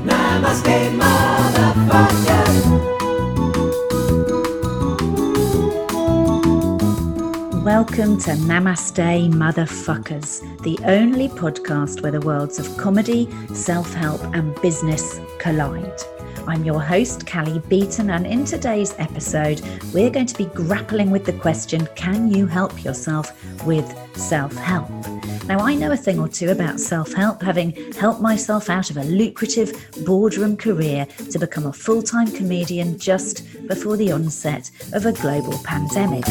Namaste, motherfuckers. Welcome to Namaste, Motherfuckers, the only podcast where the worlds of comedy, self-help, and business collide. I'm your host, Callie Beaton, and in today's episode, we're going to be grappling with the question, can you help yourself with self-help? Now, I know a thing or two about self-help, having helped myself out of a lucrative boardroom career to become a full-time comedian just before the onset of a global pandemic.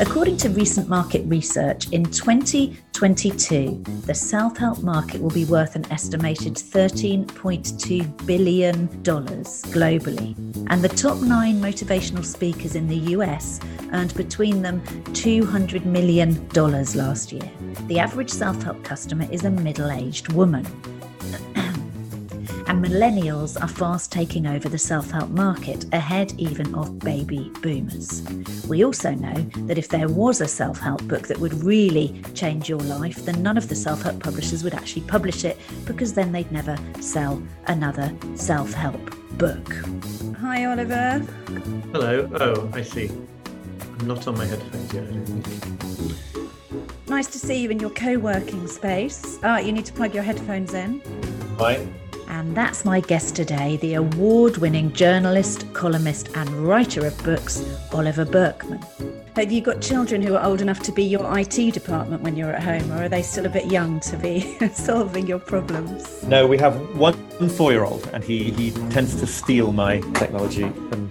According to recent market research, in 2022, the self-help market will be worth an estimated $13.2 billion globally. And the top 9 motivational speakers in the US earned between them $200 million last year. The average self-help customer is a middle-aged woman. And millennials are fast taking over the self-help market, ahead even of baby boomers. We also know that if there was a self-help book that would really change your life, then none of the self-help publishers would actually publish it, because then they'd never sell another self-help book. Hi, Oliver. Hello. Oh, I see. I'm not on my headphones yet, I don't think. Nice to see you in your co-working space. You need to plug your headphones in. Right. And that's my guest today, the award-winning journalist, columnist, and writer of books, Oliver Burkeman. Have you got children who are old enough to be your IT department when you're at home, or are they still a bit young to be solving your problems? No, we have one 4-year-old, and he tends to steal my technology and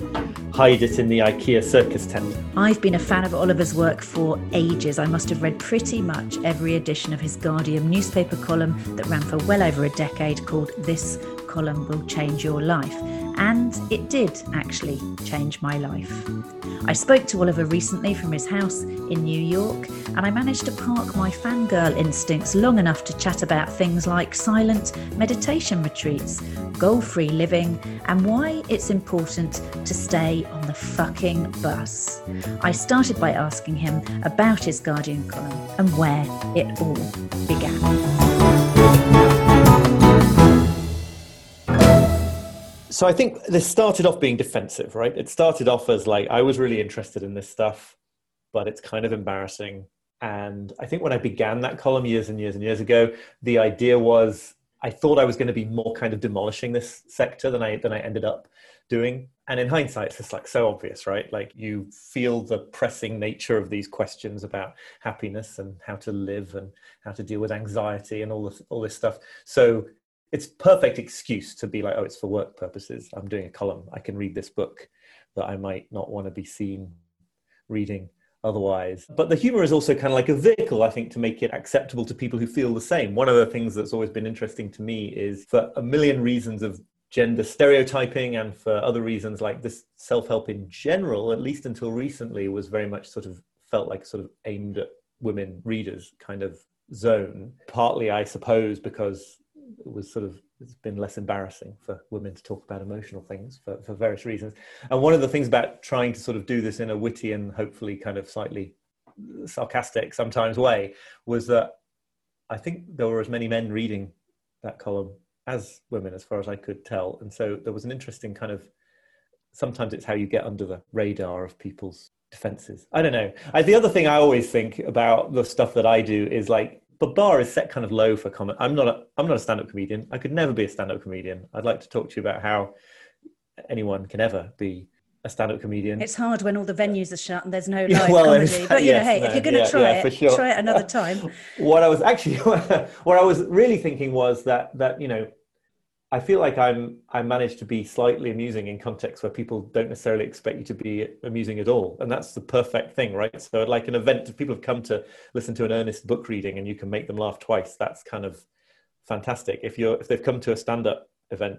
hide it in the IKEA circus tent. I've been a fan of Oliver's work for ages. I must have read pretty much every edition of his Guardian newspaper column that ran for well over a decade, called This Column Will Change Your Life. And it did actually change my life. I spoke to Oliver recently from his house in New York, and I managed to park my fangirl instincts long enough to chat about things like silent meditation retreats, goal-free living, and why it's important to stay on the fucking bus. I started by asking him about his Guardian column and where it all began. So I think this started off being defensive, right? It started off as like, I was really interested in this stuff, but it's kind of embarrassing. And I think when I began that column years and years and years ago, the idea was I thought I was going to be more kind of demolishing this sector than I ended up doing. And in hindsight, it's just like so obvious, right? Like you feel the pressing nature of these questions about happiness and how to live and how to deal with anxiety and all this stuff. So it's perfect excuse to be like, oh, it's for work purposes. I'm doing a column. I can read this book that I might not want to be seen reading otherwise. But the humor is also kind of like a vehicle, I think, to make it acceptable to people who feel the same. One of the things that's always been interesting to me is, for a million reasons of gender stereotyping and for other reasons, like this self-help in general, at least until recently, was very much sort of felt like sort of aimed at women readers kind of zone. Partly, I suppose, because it was sort of, it's been less embarrassing for women to talk about emotional things for various reasons. And one of the things about trying to sort of do this in a witty and hopefully kind of slightly sarcastic sometimes way was that I think there were as many men reading that column as women, as far as I could tell. And so there was an interesting kind of, sometimes it's how you get under the radar of people's defenses. I don't know. The other thing I always think about the stuff that I do is like, the bar is set kind of low for comment. I'm not a stand-up comedian. I could never be a stand-up comedian. I'd like to talk to you about how anyone can ever be a stand-up comedian. It's hard when all the venues are shut and there's no live comedy. But if you're going to try it another time. What I was really thinking was that you know, I feel like I manage to be slightly amusing in contexts where people don't necessarily expect you to be amusing at all. And that's the perfect thing, right? So like an event, if people have come to listen to an earnest book reading and you can make them laugh twice, that's kind of fantastic. If they've come to a stand-up event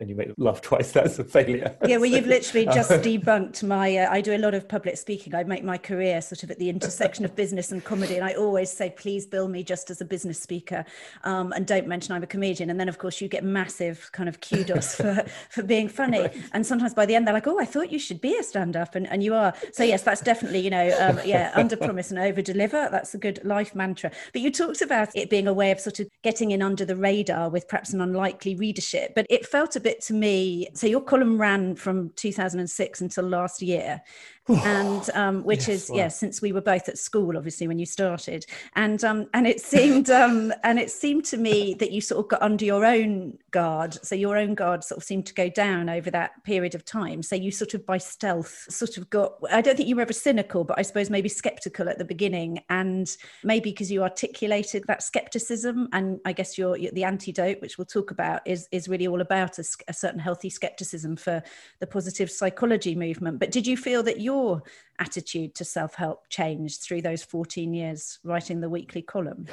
and you make them laugh twice, that's a failure. Yeah, well, you've literally just debunked my, I do a lot of public speaking. I make my career sort of at the intersection of business and comedy. And I always say, please bill me just as a business speaker and don't mention I'm a comedian. And then, of course, you get massive kind of kudos for being funny. Right. And sometimes by the end, they're like, oh, I thought you should be a stand-up. And you are. So, yes, that's definitely, you know, yeah, under-promise and over-deliver. That's a good life mantra. But you talked about it being a way of sort of getting in under the radar with perhaps an unlikely readership. But it felt a bit to me, so your column ran from 2006 until last year, and which yes, is wow. Yeah, since we were both at school, obviously, when you started, and it seemed and it seemed to me that you sort of got under your own guard, so your own guard sort of seemed to go down over that period of time, so you sort of by stealth sort of got, I don't think you were ever cynical, but I suppose maybe skeptical at the beginning, and maybe because you articulated that skepticism, and I guess your the antidote, which we'll talk about, is really all about a certain healthy skepticism for the positive psychology movement. But did you feel that your attitude to self-help changed through those 14 years writing the weekly column?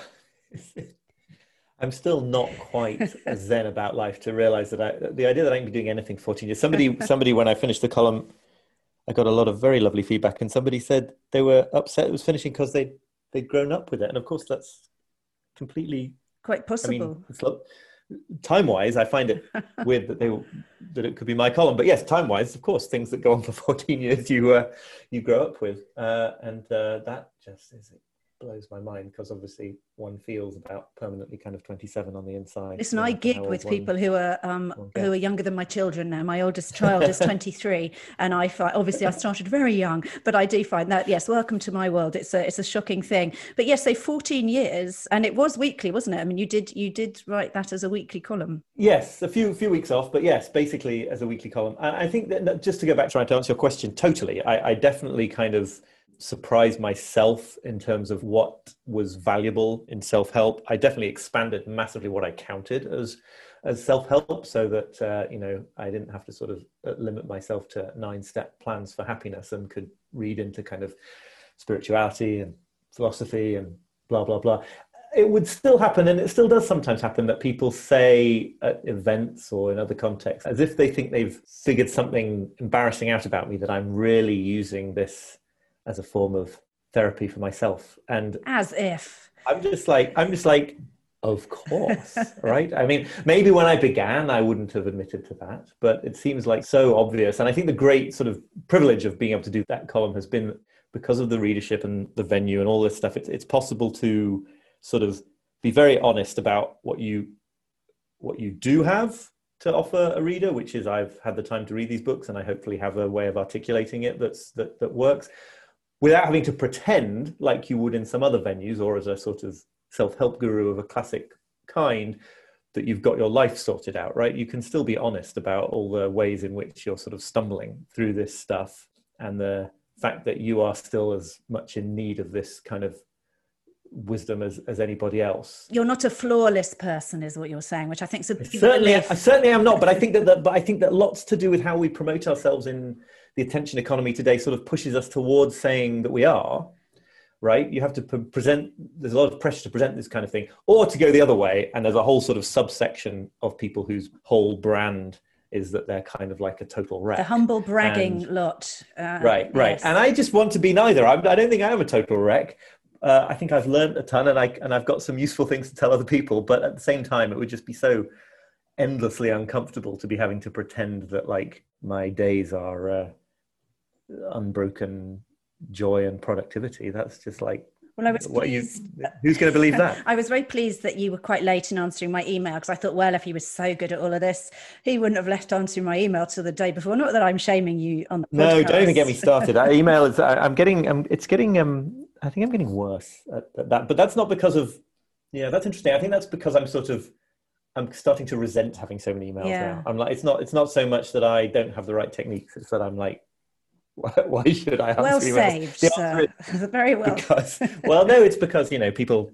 I'm still not quite as zen about life to realize that the idea that I can be doing anything 14 years. Somebody when I finished the column, I got a lot of very lovely feedback, and somebody said they were upset it was finishing because they'd grown up with it. And of course that's completely quite possible. I mean, it's time-wise, I find it weird that it could be my column. But yes, time-wise, of course, things that go on for 14 years, you grow up with, and that just is, it blows my mind, because obviously one feels about permanently kind of 27 on the inside. Listen, I gig with people who are younger than my children now. My oldest child is 23, and I find, obviously I started very young, but I do find that, yes, welcome to my world. It's a shocking thing. But yes, so 14 years, and it was weekly, wasn't it? I mean, you did write that as a weekly column. Yes, a few weeks off, but yes, basically as a weekly column. And I think that, just to go back, trying to answer your question, totally, I definitely kind of surprised myself in terms of what was valuable in self-help. I definitely expanded massively what I counted as self-help, so that I didn't have to sort of limit myself to 9-step plans for happiness, and could read into kind of spirituality and philosophy and blah blah blah. It would still happen, and it still does sometimes happen, that people say at events or in other contexts, as if they think they've figured something embarrassing out about me, that I'm really using this as a form of therapy for myself. And as if I'm just like, of course, right? I mean, maybe when I began, I wouldn't have admitted to that, but it seems like so obvious. And I think the great sort of privilege of being able to do that column has been because of the readership and the venue and all this stuff. It's possible to sort of be very honest about what you do have to offer a reader, which is, I've had the time to read these books, and I hopefully have a way of articulating it that works, without having to pretend like you would in some other venues, or as a sort of self-help guru of a classic kind, that you've got your life sorted out, right? You can still be honest about all the ways in which you're sort of stumbling through this stuff, and the fact that you are still as much in need of this kind of wisdom as anybody else. You're not a flawless person, is what you're saying, which I think is I certainly am not, but I think that lots to do with how we promote ourselves in the attention economy today sort of pushes us towards saying that we are, right? You have to present, there's a lot of pressure to present this kind of thing, or to go the other way, and there's a whole sort of subsection of people whose whole brand is that they're kind of like a total wreck. The humble bragging lot. Right. Yes. And I just want to be neither. I don't think I am a total wreck. I think I've learned a ton, and I've got some useful things to tell other people, but at the same time, it would just be so endlessly uncomfortable to be having to pretend that like my days are unbroken joy and productivity. That's just like, well, I was pleased. Who's going to believe that? I was very pleased that you were quite late in answering my email, because I thought, well, if he was so good at all of this, he wouldn't have left answering my email till the day before. Not that I'm shaming you on the podcast. No, don't even get me started. That email is, I think I'm getting worse at that, but that's not because of, yeah, that's interesting. I think that's because I'm starting to resent having so many emails now. I'm like, it's not so much that I don't have the right techniques. It's that I'm like, why should I answer emails? Well saved, sir. Very well. Because, well, no, it's because, you know, people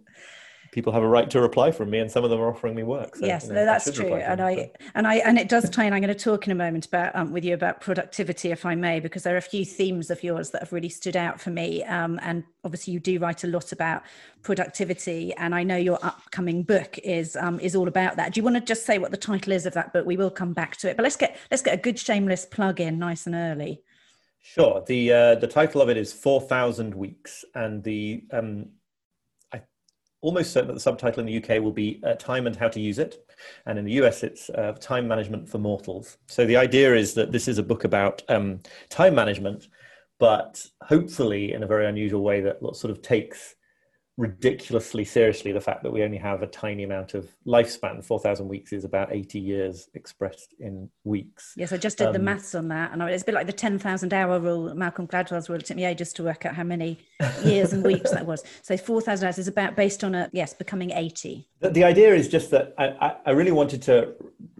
people have a right to reply from me, and some of them are offering me work. So, yes, no, that's true. And it does tie in. I'm going to talk in a moment about with you about productivity, if I may, because there are a few themes of yours that have really stood out for me. And obviously, you do write a lot about productivity, and I know your upcoming book is all about that. Do you want to just say what the title is of that book? We will come back to it, but let's get a good shameless plug in, nice and early. Sure. The title of it is 4,000 Weeks, and I'm almost certain that the subtitle in the UK will be Time and How to Use It, and in the US it's Time Management for Mortals. So the idea is that this is a book about time management, but hopefully in a very unusual way that sort of takes ridiculously seriously the fact that we only have a tiny amount of lifespan. 4,000 weeks is about 80 years expressed in weeks. Yes, I just did the maths on that, and it's a bit like the 10,000 hour rule, Malcolm Gladwell's rule. It took me ages to work out how many years and weeks that was. So 4,000 hours is about based on becoming 80. The idea is just that I really wanted to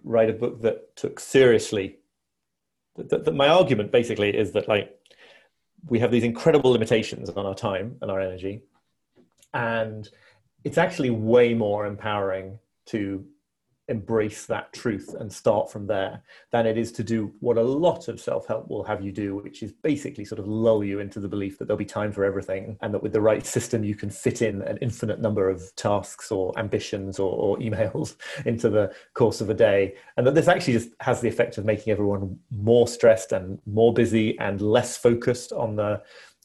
write a book that took seriously that my argument basically is that we have these incredible limitations on our time and our energy. And it's actually way more empowering to embrace that truth and start from there than it is to do what a lot of self-help will have you do, which is basically sort of lull you into the belief that there'll be time for everything, and that with the right system, you can fit in an infinite number of tasks or ambitions or emails into the course of a day. And that this actually just has the effect of making everyone more stressed and more busy and less focused on the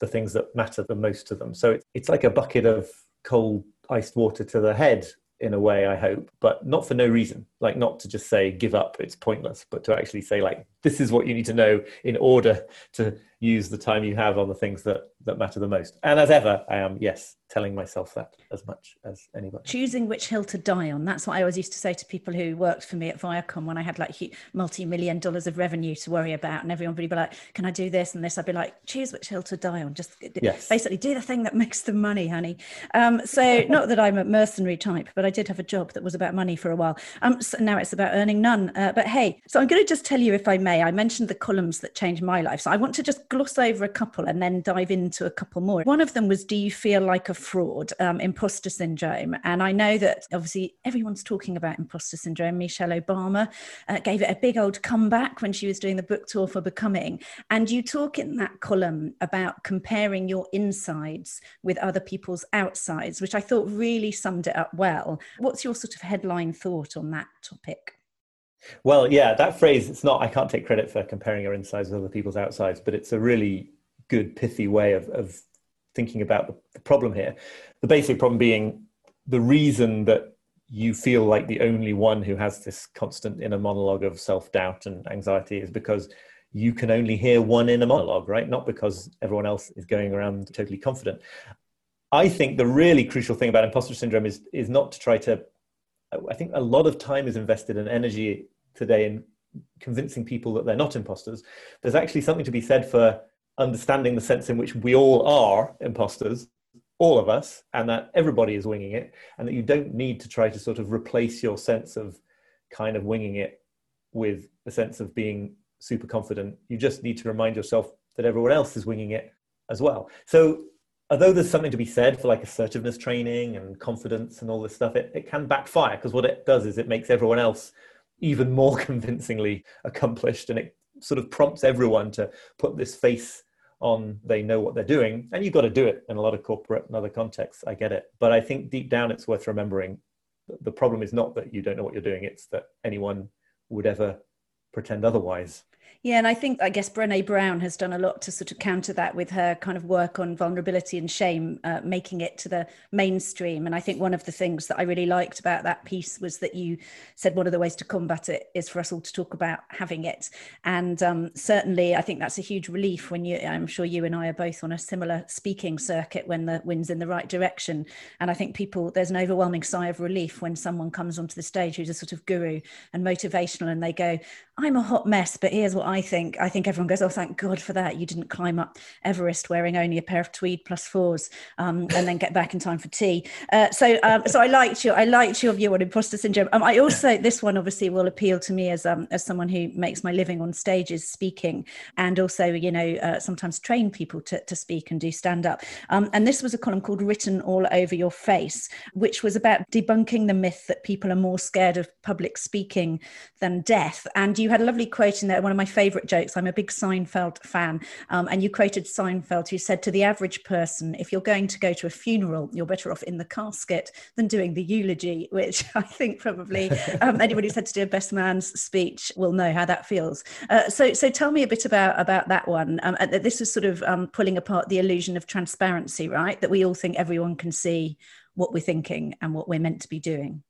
things that matter the most to them. So it's like a bucket of cold iced water to the head in a way, I hope, but not for no reason, not to just say, give up, it's pointless, but to actually say this is what you need to know in order to use the time you have on the things that matter the most. And as ever, I am, yes, telling myself that as much as anybody. Choosing which hill to die on. That's what I always used to say to people who worked for me at Viacom when I had multi-million dollars of revenue to worry about, and everyone would be can I do this and this? I'd be choose which hill to die on. Just basically do the thing that makes the money, honey. So not that I'm a mercenary type, but I did have a job that was about money for a while. So now it's about earning none. But hey, so I'm going to just tell you, if I may, I mentioned the columns that changed my life. So I want to just gloss over a couple and then dive into a couple more. One of them was, do you feel like a fraud? Imposter syndrome. And I know that obviously everyone's talking about imposter syndrome. Michelle Obama gave it a big old comeback when she was doing the book tour for Becoming. And you talk in that column about comparing your insides with other people's outsides, which I thought really summed it up well. What's your sort of headline thought on that topic? Well, yeah, that phrase, I can't take credit for comparing your insides with other people's outsides, but it's a really good, pithy way of thinking about the problem here. The basic problem being the reason that you feel like the only one who has this constant inner monologue of self-doubt and anxiety is because you can only hear one inner monologue, right? Not because everyone else is going around totally confident. I think the really crucial thing about imposter syndrome is not to try to, I think a lot of time is invested in energy today in convincing people that they're not imposters. There's actually something to be said for understanding the sense in which we all are imposters, all of us, and that everybody is winging it, and that you don't need to try to sort of replace your sense of kind of winging it with a sense of being super confident. You just need to remind yourself that everyone else is winging it as well. So although there's something to be said for assertiveness training and confidence and all this stuff, it can backfire, because what it does is it makes everyone else even more convincingly accomplished, and it sort of prompts everyone to put this face on they know what they're doing. And you've got to do it in a lot of corporate and other contexts, I get it. But I think deep down it's worth remembering the problem is not that you don't know what you're doing, it's that anyone would ever pretend otherwise. Yeah, and I guess Brené Brown has done a lot to sort of counter that with her kind of work on vulnerability and shame, making it to the mainstream. And I think one of the things that I really liked about that piece was that you said one of the ways to combat it is for us all to talk about having it. And certainly, I think that's a huge relief when I'm sure you and I are both on a similar speaking circuit when the wind's in the right direction. And I think there's an overwhelming sigh of relief when someone comes onto the stage who's a sort of guru and motivational, and they go, I'm a hot mess, but here's what what I think. I think everyone goes, oh, thank God for that. You didn't climb up Everest wearing only a pair of tweed plus fours and then get back in time for tea. So I liked your view on imposter syndrome. I also, this one obviously will appeal to me as someone who makes my living on stages speaking, and also, sometimes train people to speak and do stand up. And this was a column called Written All Over Your Face, which was about debunking the myth that people are more scared of public speaking than death. And you had a lovely quote in there, one of my favourite jokes. I'm a big Seinfeld fan. And you quoted Seinfeld, who said to the average person, if you're going to go to a funeral, you're better off in the casket than doing the eulogy, which I think probably anybody who's had to do a best man's speech will know how that feels. So tell me a bit about that one. This was sort of pulling apart the illusion of transparency, right? That we all think everyone can see what we're thinking and what we're meant to be doing.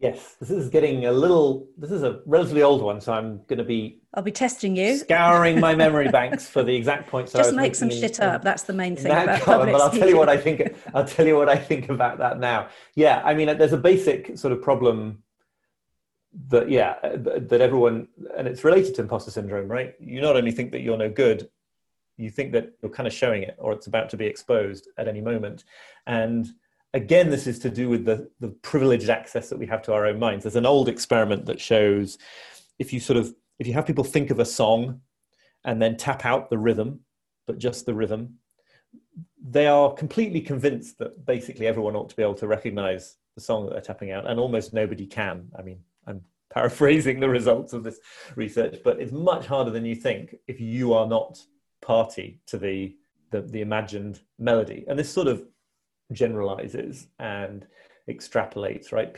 Yes, this is a relatively old one, so I'll be testing you. Scouring my memory banks for the exact points. Just make some shit up. That's the main thing about public speaking. But I'll tell you what I think about that now. Yeah, I mean, there's a basic sort of problem that everyone, and it's related to imposter syndrome, right? You not only think that you're no good, you think that you're kind of showing it, or it's about to be exposed at any moment. And again, this is to do with the privileged access that we have to our own minds. There's an old experiment that shows if you have people think of a song and then tap out the rhythm, but just the rhythm, they are completely convinced that basically everyone ought to be able to recognize the song that they're tapping out, and almost nobody can. I mean, I'm paraphrasing the results of this research, but it's much harder than you think if you are not party to the imagined melody. And this sort of generalizes and extrapolates, right?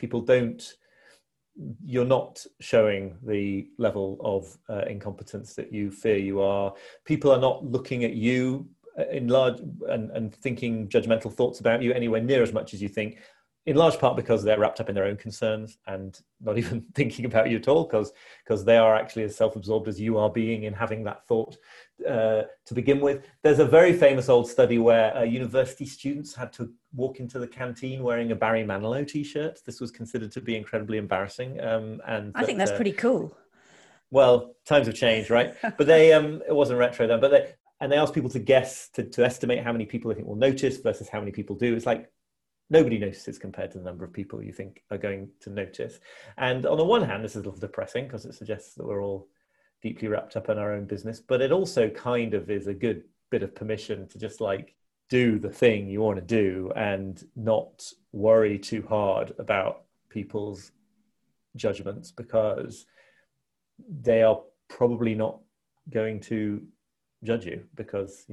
You're not showing the level of incompetence that you fear you are. People are not looking at you in large and thinking judgmental thoughts about you anywhere near as much as you think, in large part because they're wrapped up in their own concerns and not even thinking about you at all, because they are actually as self-absorbed as you are being in having that thought to begin with. There's a very famous old study where university students had to walk into the canteen wearing a Barry Manilow t-shirt. This was considered to be incredibly embarrassing. I think that's pretty cool. Well, times have changed, right? But they, it wasn't retro then, but they asked people to guess, to estimate how many people they think will notice versus how many people do. It's like, nobody notices compared to the number of people you think are going to notice. And on the one hand, this is a little depressing because it suggests that we're all deeply wrapped up in our own business, but it also kind of is a good bit of permission to just like do the thing you want to do and not worry too hard about people's judgments, because they are probably not going to judge you because,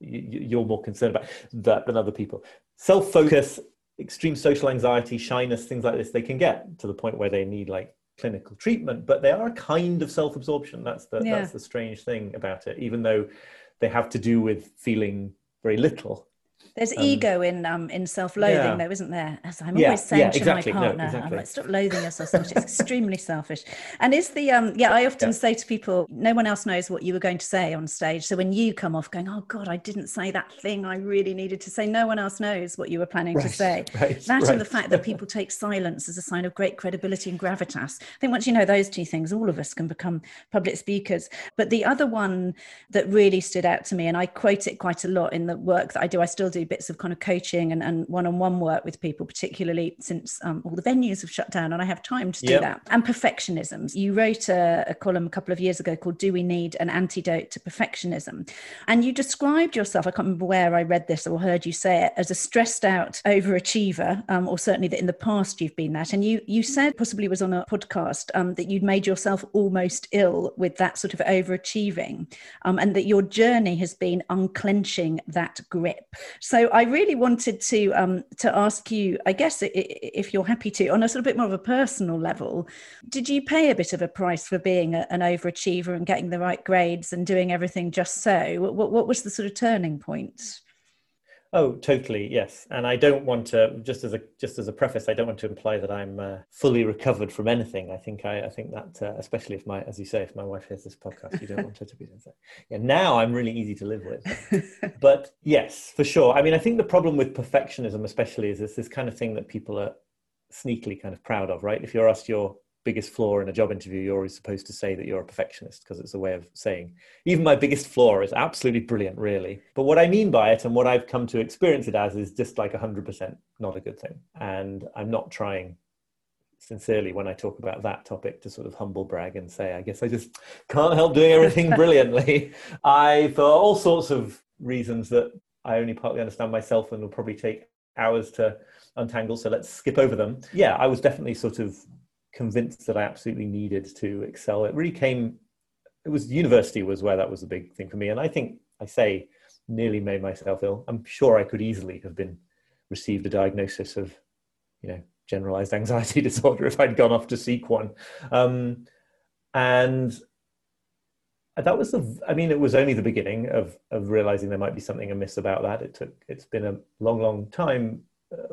you're more concerned about that than other people. Self-focus, extreme social anxiety, shyness, things like this, they can get to the point where they need like clinical treatment, but they are a kind of self-absorption. That's the strange thing about it, even though they have to do with feeling very little. There's ego in self-loathing, though, isn't there? As I'm always saying to my partner, I'm like, stop loathing yourself so much. It's extremely selfish. And is the I often say to people, no one else knows what you were going to say on stage. So when you come off going, oh God, I didn't say that thing I really needed to say, no one else knows what you were planning to say. Right. And the fact that people take silence as a sign of great credibility and gravitas. I think once you know those two things, all of us can become public speakers. But the other one that really stood out to me, and I quote it quite a lot in the work that I do. I still do bits of kind of coaching and one-on-one work with people, particularly since all the venues have shut down and I have time to do that. And perfectionism. You wrote a column a couple of years ago called Do We Need an Antidote to Perfectionism? And you described yourself, I can't remember where I read this or heard you say it, as a stressed out overachiever, or certainly that in the past you've been that. And you said, possibly was on a podcast, that you'd made yourself almost ill with that sort of overachieving, and that your journey has been unclenching that grip. So I really wanted to ask you, I guess, if you're happy to, on a sort of bit more of a personal level, did you pay a bit of a price for being an overachiever and getting the right grades and doing everything just so? What was the sort of turning point? Oh, totally, yes. And I don't want to, just as a preface, I don't want to imply that I'm fully recovered from anything. I think that, especially if my wife hears this podcast, you don't want her to be doing that. Yeah, now I'm really easy to live with. But yes, for sure. I mean, I think the problem with perfectionism, especially, is it's this kind of thing that people are sneakily kind of proud of, right? If you're asked your biggest flaw in a job interview, you're always supposed to say that you're a perfectionist, because it's a way of saying, even my biggest flaw is absolutely brilliant, really. But what I mean by it, and what I've come to experience it as, is just like 100% not a good thing. And I'm not trying sincerely when I talk about that topic to sort of humble brag and say, I guess I just can't help doing everything brilliantly. For all sorts of reasons that I only partly understand myself and will probably take hours to untangle, so let's skip over them. Yeah, I was definitely sort of convinced that I absolutely needed to excel. It really came, it was university was where that was a big thing for me. And I think I say nearly made myself ill. I'm sure I could easily have been received a diagnosis of, you know, generalized anxiety disorder if I'd gone off to seek one. And that was the, I mean, it was only the beginning of realizing there might be something amiss about that. It's been a long, long time to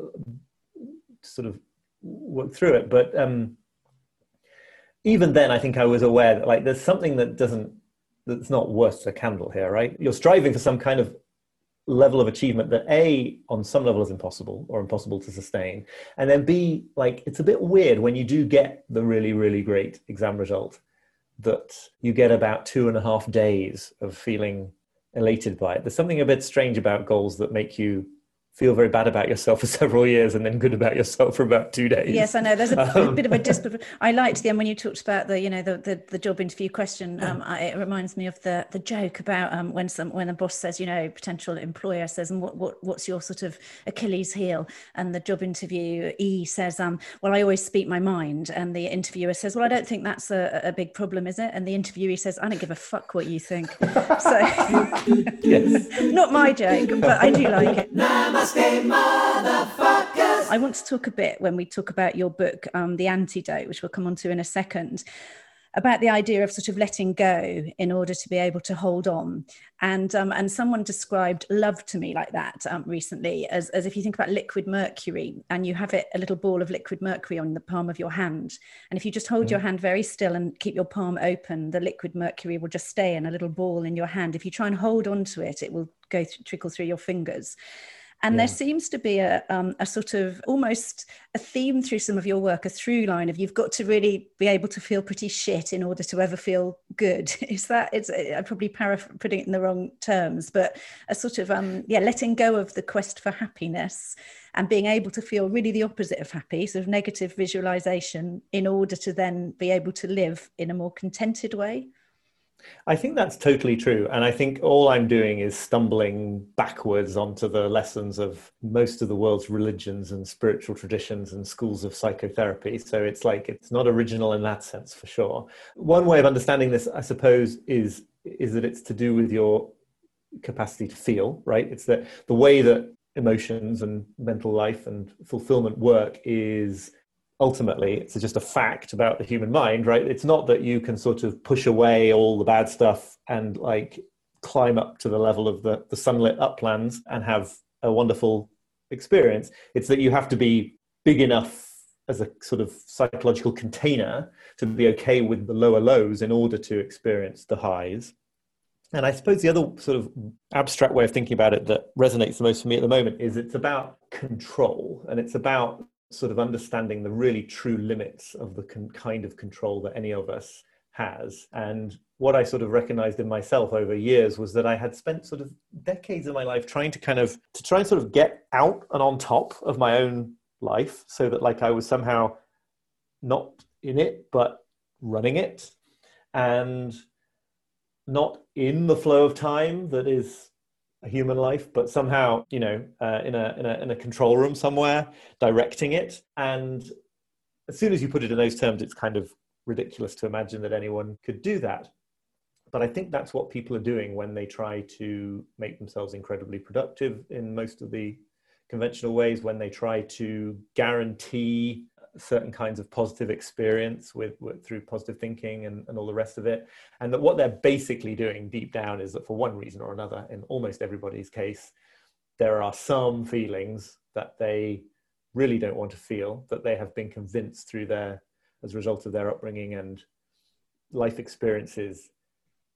sort of work through it. But even then, I think I was aware that, like, there's something that that's not worth the candle here, right? You're striving for some kind of level of achievement that A, on some level is impossible or impossible to sustain. And then B, like, it's a bit weird when you do get the really, really great exam result that you get about 2.5 days of feeling elated by it. There's something a bit strange about goals that make you feel very bad about yourself for several years and then good about yourself for about 2 days. Yes, I know. There's a bit of a disparate. I liked when you talked about the job interview question. It reminds me of the joke about when a boss says, potential employer says, and what's your sort of Achilles heel? And the job interviewee says, well, I always speak my mind. And the interviewer says, well, I don't think that's a big problem, is it? And the interviewee says, I don't give a fuck what you think. So yes. Not my joke, but I do like it. Namaste Motherfuckers. I want to talk a bit, when we talk about your book, The Antidote, which we'll come on to in a second, about the idea of sort of letting go in order to be able to hold on. And someone described love to me like that recently, as if you think about liquid mercury, and you have a little ball of liquid mercury on the palm of your hand. And if you just hold your hand very still and keep your palm open, the liquid mercury will just stay in a little ball in your hand. If you try and hold on to it, it will trickle through your fingers. And there seems to be a sort of almost a theme through some of your work, a through line of, you've got to really be able to feel pretty shit in order to ever feel good. I'm probably putting it in the wrong terms, but a sort of, letting go of the quest for happiness and being able to feel really the opposite of happy, sort of negative visualization, in order to then be able to live in a more contented way. I think that's totally true. And I think all I'm doing is stumbling backwards onto the lessons of most of the world's religions and spiritual traditions and schools of psychotherapy. So it's like, it's not original in that sense, for sure. One way of understanding this, I suppose, is that it's to do with your capacity to feel, right? It's that the way that emotions and mental life and fulfillment work is, ultimately, it's just a fact about the human mind, right? It's not that you can sort of push away all the bad stuff and like climb up to the level of the sunlit uplands and have a wonderful experience. It's that you have to be big enough as a sort of psychological container to be okay with the lower lows in order to experience the highs. And I suppose the other sort of abstract way of thinking about it that resonates the most for me at the moment is it's about control, and it's about sort of understanding the really true limits of the kind of control that any of us has. And what I sort of recognized in myself over years was that I had spent sort of decades of my life trying to get out and on top of my own life, so that like I was somehow not in it, but running it, and not in the flow of time that is a human life, but somehow, in a control room somewhere, directing it. And as soon as you put it in those terms, it's kind of ridiculous to imagine that anyone could do that. But I think that's what people are doing when they try to make themselves incredibly productive in most of the conventional ways, when they try to guarantee certain kinds of positive experience through positive thinking and all the rest of it. And that what they're basically doing deep down is that, for one reason or another, in almost everybody's case, there are some feelings that they really don't want to feel, that they have been convinced as a result of their upbringing and life experiences,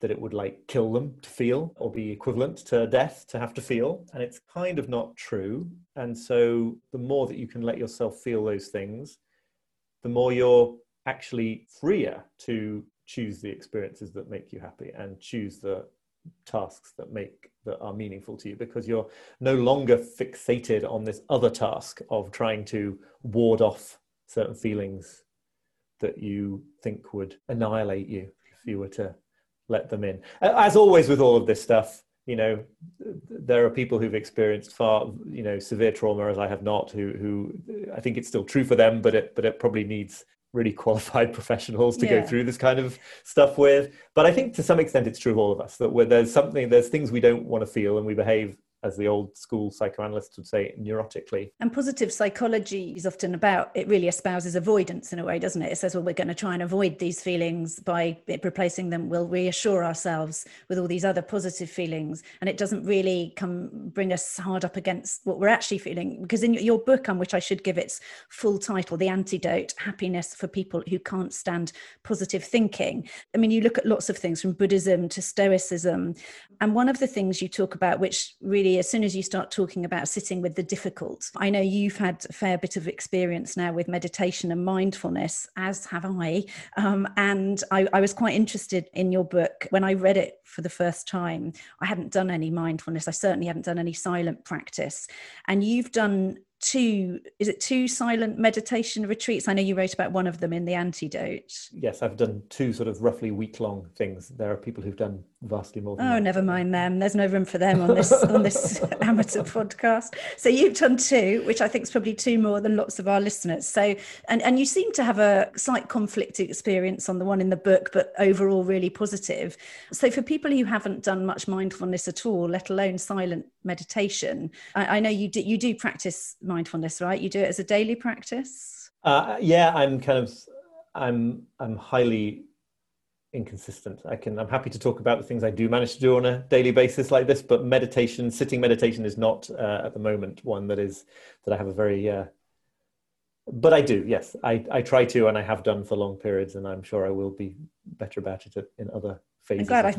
that it would like kill them to feel, or be equivalent to death to have to feel. And it's kind of not true. And so the more that you can let yourself feel those things, the more you're actually freer to choose the experiences that make you happy and choose the tasks that are meaningful to you, because you're no longer fixated on this other task of trying to ward off certain feelings that you think would annihilate you if you were to let them in. As always with all of this stuff, you know, there are people who've experienced far, you know, severe trauma, as I have not, who I think it's still true for them, but it probably needs really qualified professionals to go through this kind of stuff with. But I think to some extent it's true of all of us, that where there's things we don't want to feel, and we behave, as the old school psychoanalysts would say, neurotically. And positive psychology is often about, it really espouses avoidance in a way, doesn't it? It says, well, we're going to try and avoid these feelings by replacing them. We'll reassure ourselves with all these other positive feelings. And it doesn't really bring us hard up against what we're actually feeling. Because in your book, on which I should give its full title, The Antidote, Happiness for People Who Can't Stand Positive Thinking. I mean, you look at lots of things from Buddhism to Stoicism. And one of the things you talk about, which really, as soon as you start talking about sitting with the difficult, I know you've had a fair bit of experience now with meditation and mindfulness, as have I. And I was quite interested in your book. When I read it for the first time, I hadn't done any mindfulness. I certainly hadn't done any silent practice. And you've done two silent meditation retreats? I know you wrote about one of them in The Antidote. Yes, I've done two sort of roughly week-long things. There are people who've done vastly more than that. Never mind them. There's no room for them on this on this amateur podcast. So you've done two, which I think is probably two more than lots of our listeners. So, and you seem to have a slight conflict experience on the one in the book, but overall really positive. So for people who haven't done much mindfulness at all, let alone silent meditation, I know you do practice mindfulness, right? You do it as a daily practice? I'm highly inconsistent. I'm happy to talk about the things I do manage to do on a daily basis like this, but meditation, sitting meditation, is not at the moment one that I have a very. But I do, yes. I try to, and I have done for long periods, and I'm sure I will be better about it in other. I'm glad I've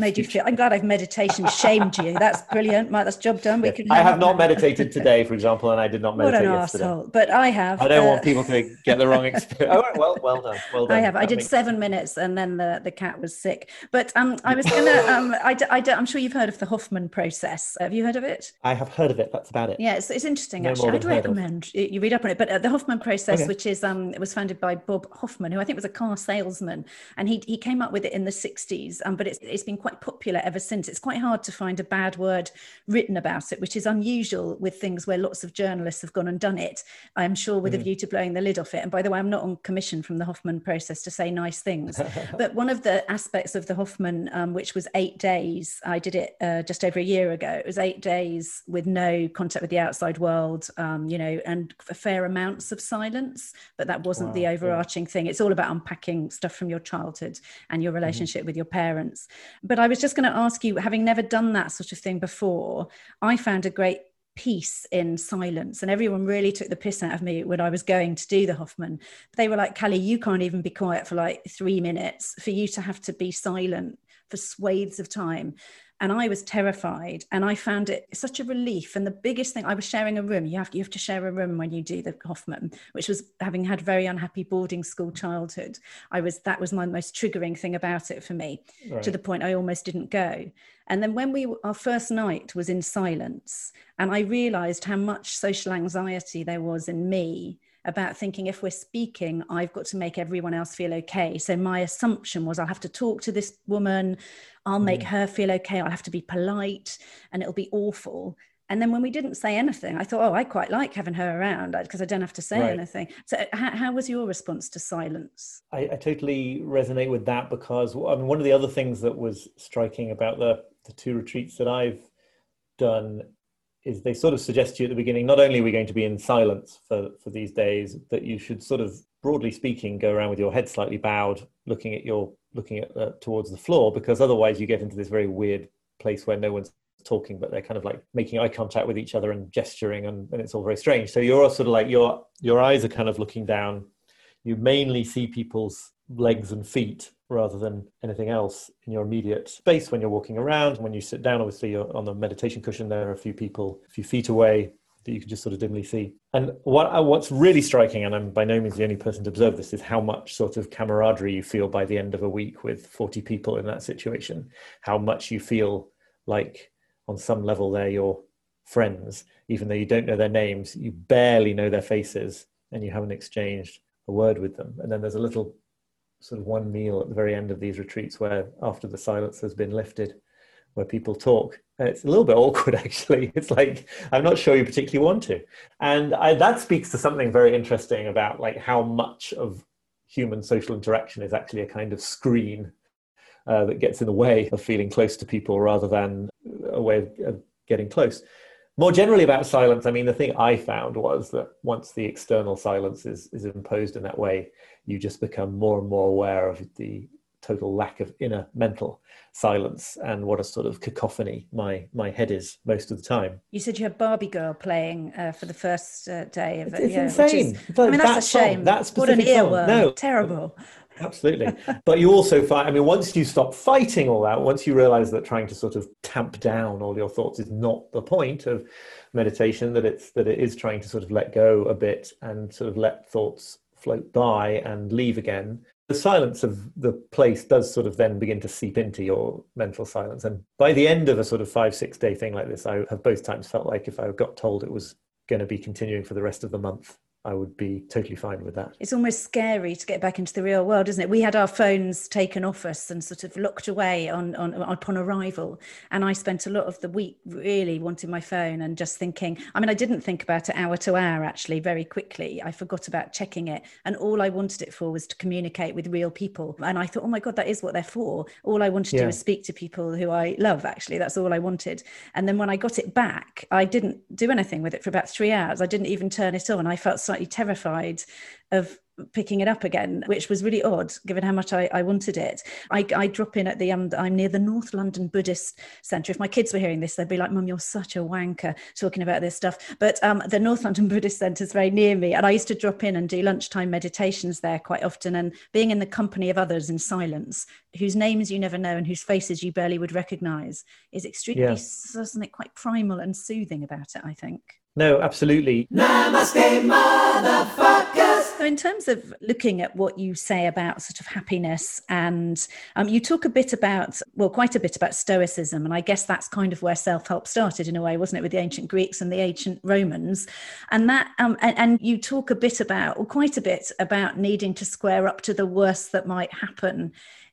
meditation shamed you. That's brilliant, Mike. That's job done. We could. I have not meditated today, for example, and I did not meditate yesterday. What an arsehole. But I have. I don't want people to get the wrong experience. Oh, well done. I have. I did 7 minutes, and then the cat was sick. But I was going to. I'm sure you've heard of the Hoffman process. Have you heard of it? I have heard of it. That's about it. Yeah, it's interesting. No, actually, I'd recommend you read up on it. But the Hoffman process, okay, which is it was founded by Bob Hoffman, who I think was a car salesman, and he came up with it in the 60s. But it's been quite popular ever since. It's quite hard to find a bad word written about it, which is unusual with things where lots of journalists have gone and done it, I'm sure, with a view to blowing the lid off it. And by the way, I'm not on commission from the Hoffman process to say nice things. But one of the aspects of the Hoffman, which was 8 days, I did it just over a year ago. It was 8 days with no contact with the outside world, and fair amounts of silence. But that wasn't the overarching thing. It's all about unpacking stuff from your childhood and your relationship with your parents. But I was just going to ask you, having never done that sort of thing before, I found a great peace in silence, and everyone really took the piss out of me when I was going to do the Hoffman. They were like, Callie, you can't even be quiet for like 3 minutes, for you to have to be silent for swathes of time. And I was terrified, and I found it such a relief. And the biggest thing, I was sharing a room. You have to share a room when you do the Hoffman, which was, having had very unhappy boarding school childhood, that was my most triggering thing about it for me, right, to the point I almost didn't go. And then our first night was in silence, and I realized how much social anxiety there was in me about thinking, if we're speaking, I've got to make everyone else feel okay. So my assumption was, I'll have to talk to this woman, I'll make her feel okay, I'll have to be polite, and it'll be awful. And then when we didn't say anything, I thought, I quite like having her around, because I don't have to say anything. So how was your response to silence? I totally resonate with that, because one of the other things that was striking about the two retreats that I've done is they sort of suggest to you at the beginning, not only are we going to be in silence for these days, that you should sort of, broadly speaking, go around with your head slightly bowed, looking at towards the floor, because otherwise you get into this very weird place where no one's talking, but they're kind of like making eye contact with each other and gesturing, and it's all very strange. So you're sort of like, your eyes are kind of looking down. You mainly see people's legs and feet rather than anything else in your immediate space when you're walking around. When you sit down, obviously, you're on the meditation cushion, there are a few people, a few feet away, that you can just sort of dimly see. And what's really striking, and I'm by no means the only person to observe this, is how much sort of camaraderie you feel by the end of a week with 40 people in that situation, how much you feel like on some level they're your friends, even though you don't know their names, you barely know their faces, and you haven't exchanged a word with them. And then there's a little sort of one meal at the very end of these retreats where, after the silence has been lifted, where people talk. And it's a little bit awkward, actually. It's like, I'm not sure you particularly want to. And that speaks to something very interesting about like how much of human social interaction is actually a kind of screen that gets in the way of feeling close to people rather than a way of getting close. More generally about silence, I mean, the thing I found was that once the external silence is imposed in that way, you just become more and more aware of the total lack of inner mental silence and what a sort of cacophony my head is most of the time. You said you had Barbie Girl playing for the first day of it. It's insane. That's a shame. That's what an earworm. No. Terrible. Absolutely. But you also find, once you stop fighting all that, once you realize that trying to sort of tamp down all your thoughts is not the point of meditation, that it is trying to sort of let go a bit and sort of let thoughts float by and leave again. The silence of the place does sort of then begin to seep into your mental silence. And by the end of a sort of 5-6 day thing like this, I have both times felt like if I got told it was going to be continuing for the rest of the month, I would be totally fine with that. It's almost scary to get back into the real world, isn't it? We had our phones taken off us and sort of locked away upon arrival. And I spent a lot of the week really wanting my phone and just thinking, I didn't think about it hour to hour, actually, very quickly. I forgot about checking it. And all I wanted it for was to communicate with real people. And I thought, oh my God, that is what they're for. All I wanted to do was speak to people who I love, actually. That's all I wanted. And then when I got it back, I didn't do anything with it for about 3 hours. I didn't even turn it on. I felt slightly terrified of picking it up again, which was really odd given how much I wanted it. I drop in at the I'm near the North London Buddhist Centre. If my kids were hearing this, they'd be like, Mum, you're such a wanker talking about this stuff. But the North London Buddhist Centre is very near me, and I used to drop in and do lunchtime meditations there quite often, and being in the company of others in silence whose names you never know and whose faces you barely would recognise is extremely something quite primal and soothing about it, I think. No, absolutely. Namaste, motherfuckers. So in terms of looking at what you say about sort of happiness, and you talk a bit about, quite a bit about Stoicism. And I guess that's kind of where self-help started in a way, wasn't it, with the ancient Greeks and the ancient Romans. And that, and you talk a bit about, quite a bit about needing to square up to the worst that might happen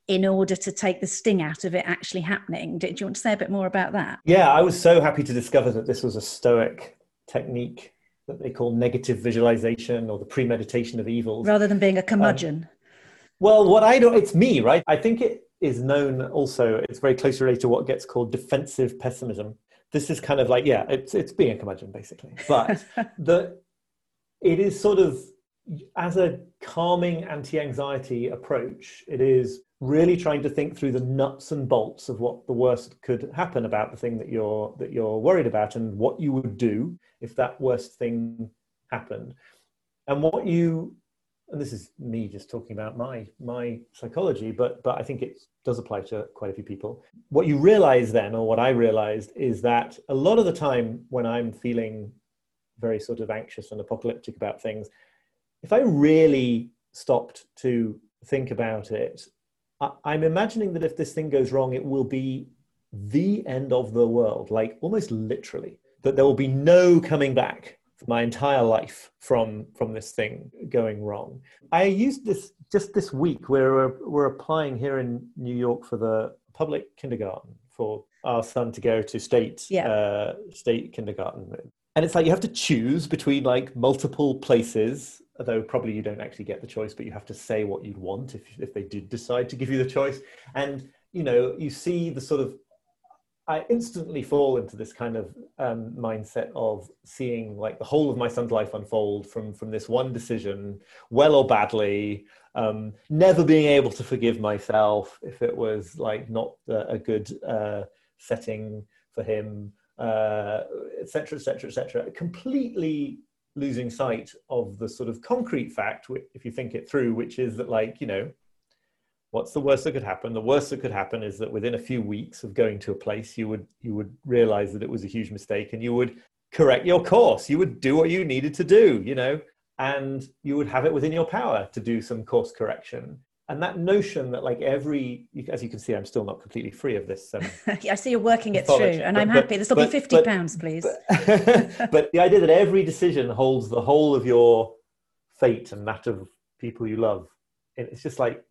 in order to take the sting out of it actually happening. Do you want to say a bit more about that? Yeah, I was so happy to discover that this was a Stoic technique that they call negative visualization, or the premeditation of evils, rather than being a curmudgeon. It's me, right? I think it is known also, it's very closely related to what gets called defensive pessimism. This is kind of like, it's being a curmudgeon basically, but it is sort of as a calming anti-anxiety approach. It is really trying to think through the nuts and bolts of what the worst could happen about the thing that you're worried about, and what you would do if that worst thing happened. And and this is me just talking about my psychology, but I think it does apply to quite a few people. What you realize then, or what I realized, is that a lot of the time when I'm feeling very sort of anxious and apocalyptic about things, if I really stopped to think about it, I'm imagining that if this thing goes wrong, it will be the end of the world, like almost literally, that there will be no coming back for my entire life from this thing going wrong. I used this just this week. We're applying here in New York for the public kindergarten for our son to go to state kindergarten. And it's like you have to choose between like multiple places, although probably you don't actually get the choice, but you have to say what you'd want if they did decide to give you the choice. And, you see the sort of, I instantly fall into this kind of mindset of seeing like the whole of my son's life unfold from this one decision, well or badly, never being able to forgive myself if it was like not a good setting for him, et cetera, et cetera, et cetera. Completely losing sight of the sort of concrete fact, if you think it through, which is that like, what's the worst that could happen? The worst that could happen is that within a few weeks of going to a place, you would realize that it was a huge mistake, and you would correct your course. You would do what you needed to do, you know, and you would have it within your power to do some course correction. And that notion that like every, as you can see, I'm still not completely free of this. Yeah, I see you're working it through, and I'm happy. This will be £50, please. But the idea that every decision holds the whole of your fate and that of people you love. It's just like,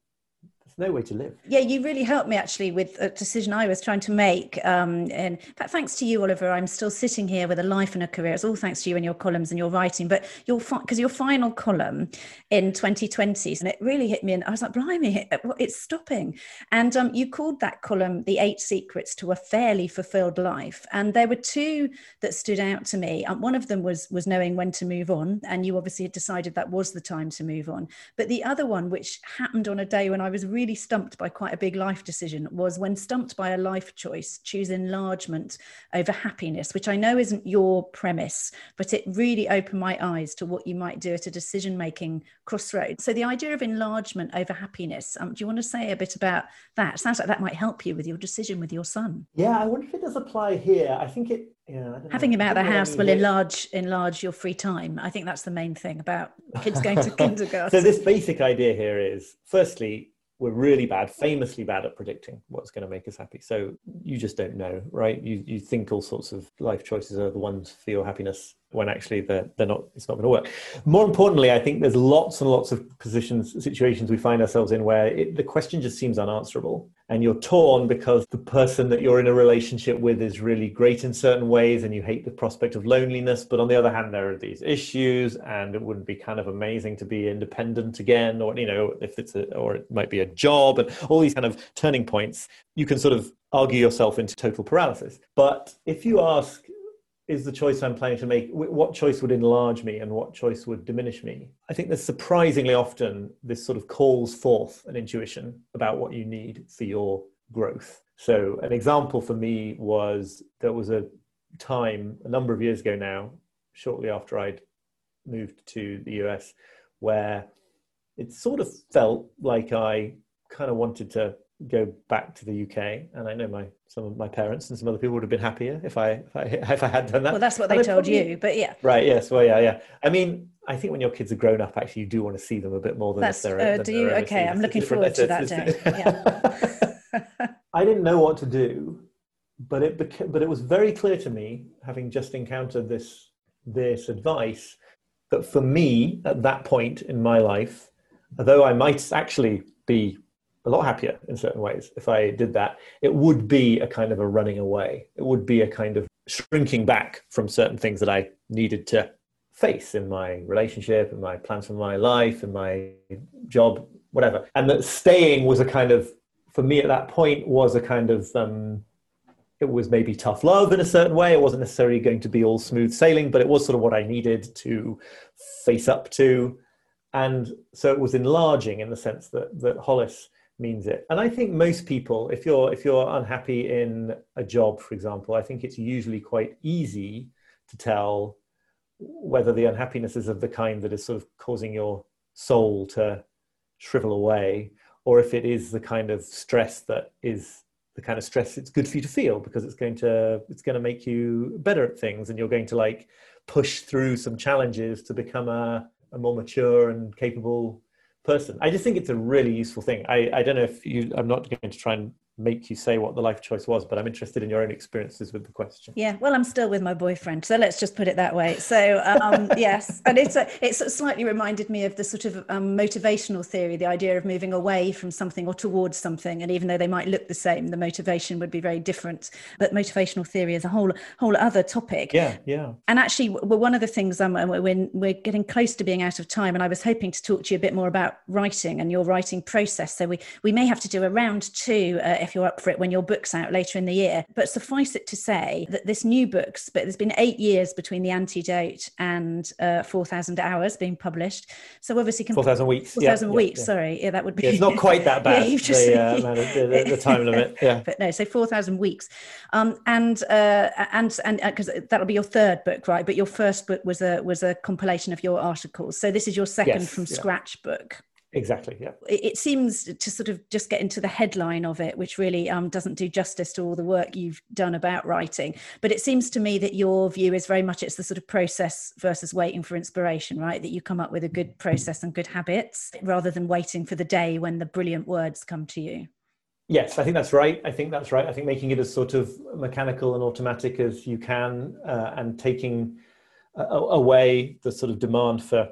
there's no way to live. Yeah, you really helped me actually with a decision I was trying to make. And in fact, thanks to you, Oliver, I'm still sitting here with a life and a career. It's all thanks to you and your columns and your writing. But your final column in 2020, and it really hit me, and I was like, blimey, it's stopping. And you called that column "The 8 Secrets to a Fairly Fulfilled Life." And there were two that stood out to me. One of them was knowing when to move on, and you obviously had decided that was the time to move on. But the other one, which happened on a day when I was really stumped by quite a big life decision, was when stumped by a life choice, choose enlargement over happiness, which I know isn't your premise, but it really opened my eyes to what you might do at a decision-making crossroad. So the idea of enlargement over happiness, do you want to say a bit about that? Sounds like that might help you with your decision with your son. Yeah, I wonder if it does apply here. I think it, yeah, having him out of the house will enlarge your free time. I think that's the main thing about kids going to kindergarten. So this basic idea here is, firstly, we're really bad, famously bad at predicting what's going to make us happy. So you just don't know, right? You think all sorts of life choices are the ones for your happiness, when actually they're not. It's not going to work. More importantly, I think there's lots and lots of situations we find ourselves in where the question just seems unanswerable, and you're torn because the person that you're in a relationship with is really great in certain ways, and you hate the prospect of loneliness. But on the other hand, there are these issues, and it would be kind of amazing to be independent again, or, you know, if it's or it might be a job, and all these kind of turning points. You can sort of argue yourself into total paralysis. But if you ask, is the choice I'm planning to make, what choice would enlarge me and what choice would diminish me? I think there's surprisingly often this sort of calls forth an intuition about what you need for your growth. So an example for me was, there was a time a number of years ago now, shortly after I'd moved to the US, where it sort of felt like I kind of wanted to go back to the UK, and I know some of my parents and some other people would have been happier if I had done that. Well, that's what they told you, but yeah. Right. Yes. Well, yeah. I mean, I think when your kids are grown up, actually, you do want to see them a bit more than if they're. Okay, I'm looking forward to that day. Yeah. I didn't know what to do, but it was very clear to me, having just encountered this advice, that for me at that point in my life, although I might actually be a lot happier in certain ways if I did that, it would be a kind of a running away. It would be a kind of shrinking back from certain things that I needed to face in my relationship, in my plans for my life, in my job, whatever. And that staying was a kind of, for me at that point, was a kind of, it was maybe tough love in a certain way. It wasn't necessarily going to be all smooth sailing, but it was sort of what I needed to face up to. And so it was enlarging in the sense that Hollis means it. And I think most people, if you're unhappy in a job, for example, I think it's usually quite easy to tell whether the unhappiness is of the kind that is sort of causing your soul to shrivel away, or if it is the kind of stress it's good for you to feel, because it's going to make you better at things, and you're going to like push through some challenges to become a more mature and capable person. I just think it's a really useful thing. I don't know if you, I'm not going to try and make you say what the life choice was, but I'm interested in your own experiences with the question. Yeah, well, I'm still with my boyfriend, so let's just put it that way. So yes, and it's slightly reminded me of the sort of motivational theory, the idea of moving away from something or towards something, and even though they might look the same, the motivation would be very different. But motivational theory is a whole other topic. Yeah. And actually, well, one of the things when we're getting close to being out of time, and I was hoping to talk to you a bit more about writing and your writing process. So we may have to do a round two. If you're up for it, when your book's out later in the year. But suffice it to say that this new book's, but there's been 8 years between The Antidote and 4,000 Hours being published. So obviously 4,000 Weeks. 4,000 Weeks, yeah. Sorry. Yeah, that would be... Yeah, it's not quite that bad, yeah, you've just, the time limit. Yeah. But no, so 4,000 Weeks. And because that'll be your third book, right? But your first book was a compilation of your articles. So this is your second from scratch book. Exactly, yeah. It seems to sort of just get into the headline of it, which really doesn't do justice to all the work you've done about writing. But it seems to me that your view is very much it's the sort of process versus waiting for inspiration, right? That you come up with a good process and good habits rather than waiting for the day when the brilliant words come to you. Yes, I think that's right. I think making it as sort of mechanical and automatic as you can and taking away the sort of demand for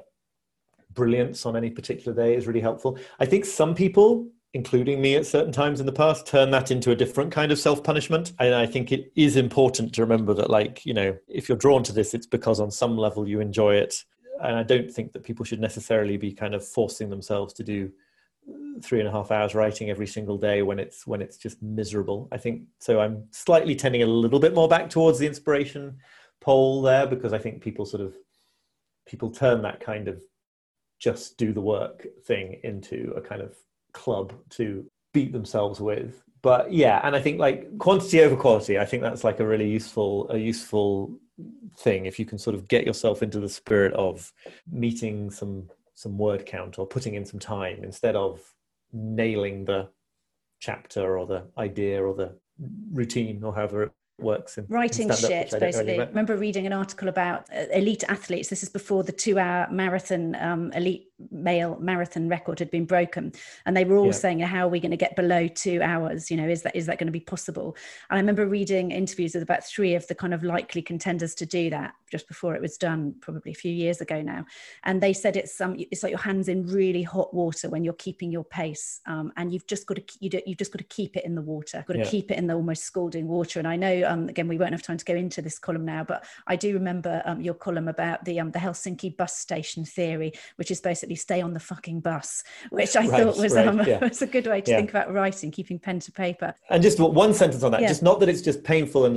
brilliance on any particular day is really helpful. I think some people, including me at certain times in the past, turn that into a different kind of self-punishment. And I think it is important to remember that, like, you know, if you're drawn to this, it's because on some level you enjoy it. And I don't think that people should necessarily be kind of forcing themselves to do 3.5 hours writing every single day when it's just miserable. I think so. I'm slightly tending a little bit more back towards the inspiration pole there, because I think people turn that kind of just do the work thing into a kind of club to beat themselves with. But yeah, and I think like quantity over quality, I think that's like a really useful thing. If you can sort of get yourself into the spirit of meeting some word count or putting in some time instead of nailing the chapter or the idea or the routine or however it works in writing shit, basically. I remember reading an article about elite athletes. This is before the 2-hour marathon, elite male marathon record had been broken, and they were all saying, how are we going to get below 2 hours? You know, is that going to be possible? And I remember reading interviews with about 3 of the kind of likely contenders to do that just before it was done, probably a few years ago now, and they said it's like your hands in really hot water when you're keeping your pace, and you've just got to keep it in the water. You've got to keep it in the almost scalding water. And I know again, we won't have time to go into this column now, but I do remember your column about the Helsinki bus station theory, which is basically stay on the fucking bus, which I thought was was a good way to think about writing, keeping pen to paper. And just one sentence on that, just not that it's just painful and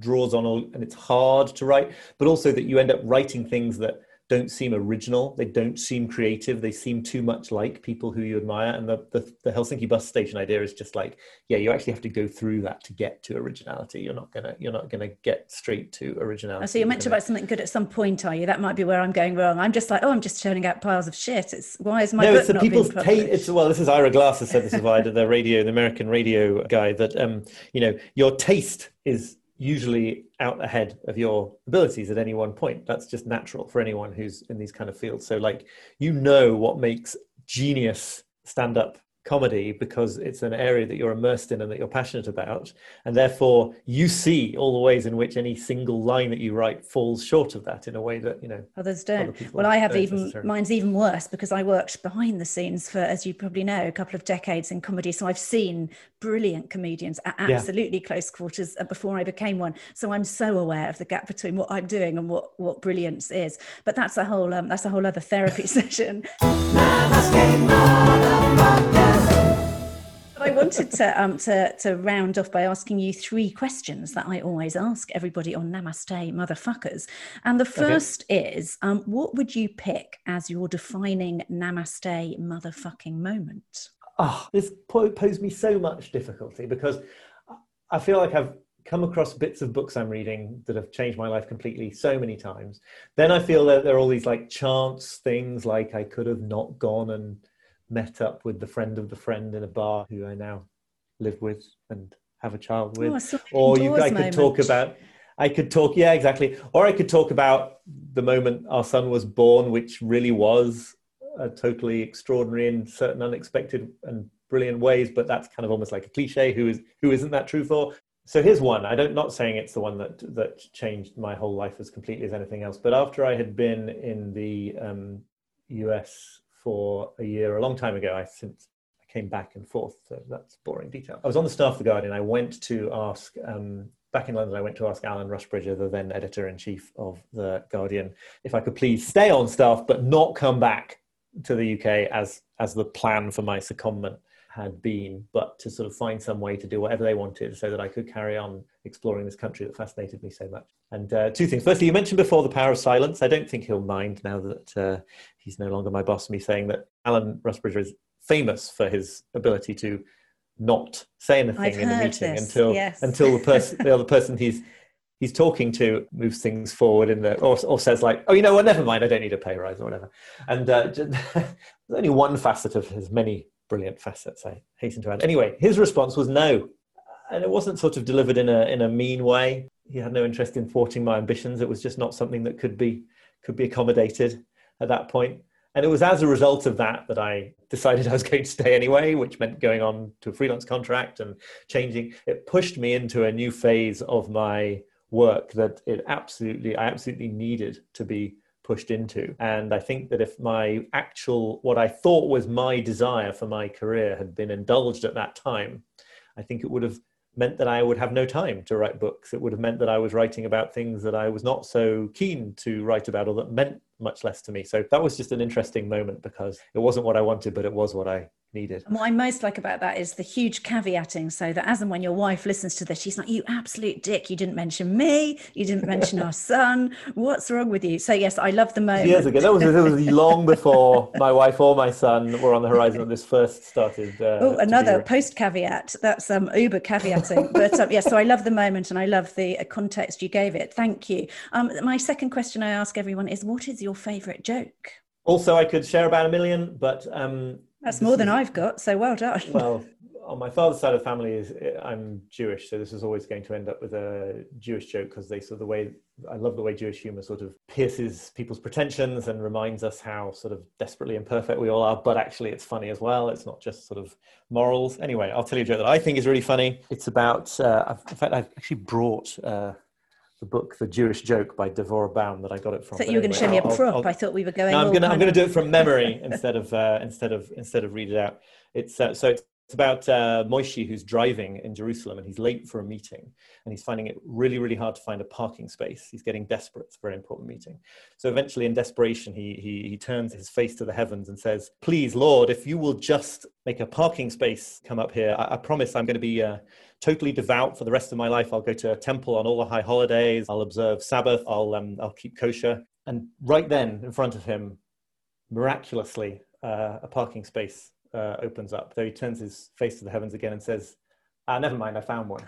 draws on all, and it's hard to write, but also that you end up writing things that don't seem original, they don't seem creative, they seem too much like people who you admire. And the Helsinki bus station idea is just like, you actually have to go through that to get to originality. You're not gonna get straight to originality. So you're meant to write something good at some point, are you? That might be where I'm going wrong. I'm just like, I'm just churning out piles of shit. This is Ira Glass has said this is why the American radio guy, that your taste is usually out ahead of your abilities at any one point. That's just natural for anyone who's in these kind of fields. So like, what makes genius stand-up comedy, because it's an area that you're immersed in and that you're passionate about. And therefore you see all the ways in which any single line that you write falls short of that in a way that, others don't. Well, mine's even worse, because I worked behind the scenes for, as you probably know, a couple of decades in comedy. So I've seen brilliant comedians at absolutely close quarters before I became one. So I'm so aware of the gap between what I'm doing and what brilliance is, but that's a whole other therapy session. I wanted to round off by asking you 3 questions that I always ask everybody on Namaste Motherfuckers. And the first is, what would you pick as your defining Namaste motherfucking moment? This posed me so much difficulty, because I feel like I've come across bits of books I'm reading that have changed my life completely so many times. Then I feel that there are all these like chance things, like I could have not gone and met up with the friend of the friend in a bar who I now live with and have a child with. Or I could talk about the moment our son was born, which really was a totally extraordinary in certain unexpected and brilliant ways, but that's kind of almost like a cliche. Who isn't that true for? So here's one. Not saying it's the one that changed my whole life as completely as anything else, but after I had been in the US for a year, a long time ago, I came back and forth, so that's boring detail. I was on the staff of the Guardian. I went to ask, back in London, I went to ask Alan Rusbridger, the then editor-in-chief of the Guardian, if I could please stay on staff but not come back to the UK as the plan for my secondment had been, but to sort of find some way to do whatever they wanted so that I could carry on exploring this country that fascinated me so much. And 2 things. Firstly, you mentioned before the power of silence. I don't think he'll mind now that he's no longer my boss, me saying that Alan Rusbridger is famous for his ability to not say anything in a meeting until the other person he's he's talking to moves things forward in the, or says like, oh, you know what, never mind, I don't need a pay rise or whatever. And just, there's only one facet of his many brilliant facets, I hasten to add. Anyway, his response was no. And it wasn't sort of delivered in a mean way. He had no interest in thwarting my ambitions. It was just not something that could be accommodated at that point. And it was as a result of that that I decided I was going to stay anyway, which meant going on to a freelance contract and changing. It pushed me into a new phase of my work that I absolutely needed to be pushed into. And I think that if my actual, what I thought was my desire for my career had been indulged at that time, I think it would have meant that I would have no time to write books. It would have meant that I was writing about things that I was not so keen to write about, or that meant much less to me. So that was just an interesting moment, because it wasn't what I wanted, but it was what I needed. And what I most like about that is the huge caveating, so that as and when your wife listens to this, she's like, you absolute dick, you didn't mention me, you didn't mention our son, what's wrong with you? So yes, I love the moment. Years ago, that was long before my wife or my son were on the horizon when this first started. Another post caveat, that's uber caveating. But yes, so I love the moment, and I love the context you gave it. Thank you. My second question I ask everyone is, what is your favourite joke? Also, I could share about a million, but... That's more than I've got, so well done. Well, on my father's side of the family, I'm Jewish, so this is always going to end up with a Jewish joke, because they sort of I love the way Jewish humour sort of pierces people's pretensions and reminds us how sort of desperately imperfect we all are, but actually it's funny as well. It's not just sort of morals. Anyway, I'll tell you a joke that I think is really funny. It's about... in fact, I've actually brought... the book, The Jewish Joke by Devorah Baum, that I got it from. So you were going to show me a prop. I thought we were going. No, I'm going to do it from memory instead of read it out. It's about Moishi, who's driving in Jerusalem, and he's late for a meeting, and he's finding it really, really hard to find a parking space. He's getting desperate. It's a very important meeting. So eventually, in desperation, he turns his face to the heavens and says, "Please, Lord, if you will just make a parking space come up here, I promise I'm going to be." Totally devout for the rest of my life. I'll go to a temple on all the high holidays. I'll observe Sabbath. I'll keep kosher. And right then, in front of him, miraculously, a parking space opens up. Though he turns his face to the heavens again and says, "Never mind, I found one."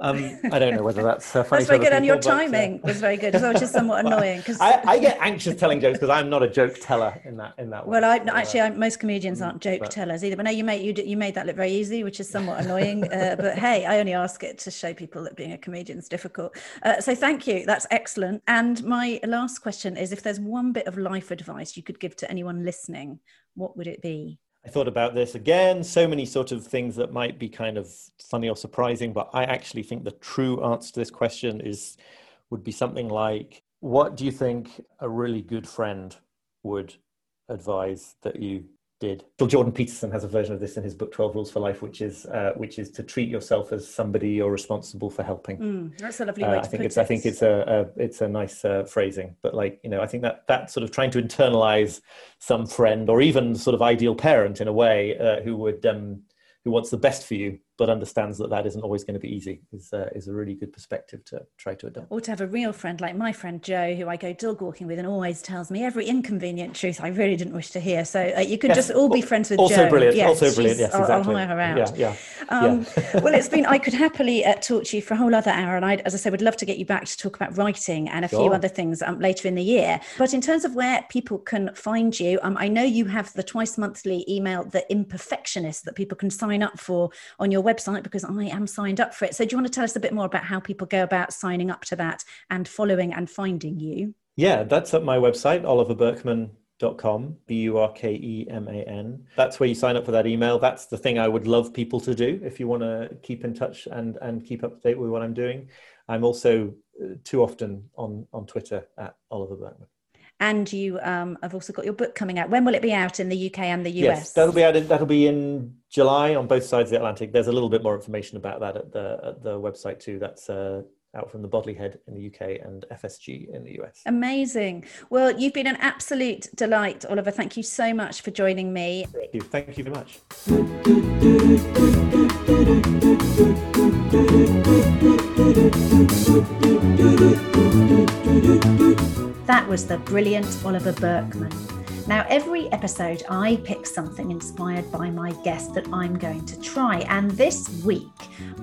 I don't know whether that's funny. That's very good, and your timing was very good. It was just somewhat annoying because I get anxious telling jokes, because I'm not a joke teller in that way. Well, most comedians aren't joke tellers either. But no, you made that look very easy, which is somewhat annoying. But hey, I only ask it to show people that being a comedian is difficult. So thank you. That's excellent. And my last question is: if there's one bit of life advice you could give to anyone listening, what would it be? I thought about this again, so many sort of things that might be kind of funny or surprising, but I actually think the true answer to this question would be something like, what do you think a really good friend would advise that you did? Jordan Peterson has a version of this in his book, 12 Rules for Life, which is to treat yourself as somebody you're responsible for helping. That's a lovely way to put it. I think it's a nice phrasing, but I think that sort of trying to internalize some friend or even sort of ideal parent in a way who wants the best for you, but understands that isn't always going to be easy is a really good perspective to try to adopt. Or to have a real friend like my friend Joe, who I go dog walking with and always tells me every inconvenient truth I really didn't wish to hear. So you could just all be friends with Joe. Brilliant. Yes, also brilliant. Yes, exactly. I'll hire her out. Yeah. Well, it's been, I could happily talk to you for a whole other hour. And as I said, would love to get you back to talk about writing and a few other things later in the year. But in terms of where people can find you, I know you have the twice monthly email, The Imperfectionist, that people can sign up for on your website, because I am signed up for it. So do you want to tell us a bit more about how people go about signing up to that and following and finding you? Yeah, that's at my website, oliverburkeman.com, burkeman. That's where you sign up for that email. That's the thing I would love people to do if you want to keep in touch and keep up to date with what I'm doing. I'm also too often on Twitter at Oliver Burkeman. And you have also got your book coming out. When will it be out in the UK and the US? Yes, that'll be out. That'll be in July on both sides of the Atlantic. There's a little bit more information about that at the website too. That's out from the Bodley Head in the UK and FSG in the US. Amazing. Well, you've been an absolute delight, Oliver. Thank you so much for joining me. Thank you very much. That was the brilliant Oliver Burkeman. Now, every episode, I pick something inspired by my guest that I'm going to try. And this week,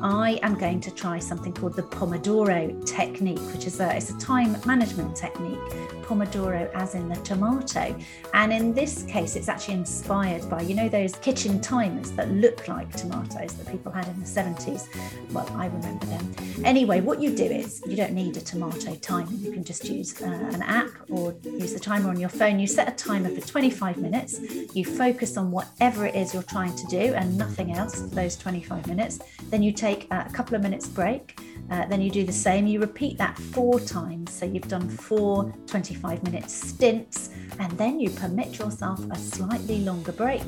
I am going to try something called the Pomodoro Technique, which is it's a time management technique, Pomodoro as in the tomato. And in this case, it's actually inspired by, you know, those kitchen timers that look like tomatoes that people had in the 70s. Well, I remember them. Anyway, what you do is you don't need a tomato timer. You can just use an app or use the timer on your phone. You set a timer for 25 minutes. You focus on whatever it is you're trying to do and nothing else for those 25 minutes. Then you take a couple of minutes break. Then you do the same. You repeat that 4 times. So you've done 4 25-minute stints, and then you permit yourself a slightly longer break.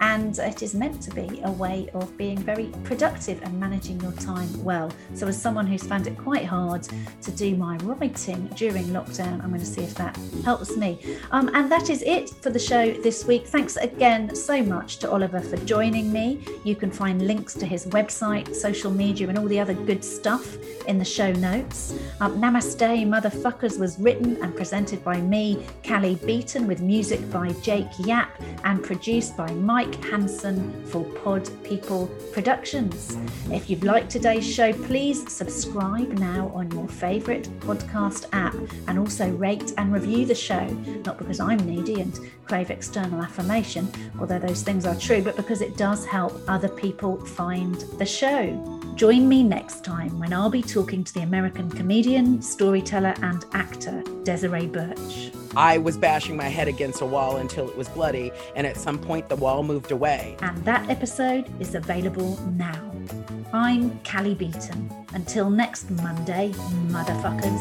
And it is meant to be a way of being very productive and managing your time well. So as someone who's found it quite hard to do my writing during lockdown, I'm going to see if that helps me. And that is it for the show this week. Thanks again so much to Oliver for joining me. You can find links to his website, social media, and all the other good stuff in the show notes. Namaste Motherfuckers was written and presented by me, Callie Beaton, with music by Jake Yap and produced by Mike Hansen for Pod People Productions. If you've liked today's show, please subscribe now on your favourite podcast app, and also rate and review the show, not because I'm needy and crave external affirmation, although those things are true, but because it does help other people find the show. Join me next time when I'll be talking to the American comedian, storyteller and actor Desiree Birch. I was bashing my head against a wall until it was bloody, and at some point the wall moved away. And that episode is available now. I'm Callie Beaton. Until next Monday, motherfuckers.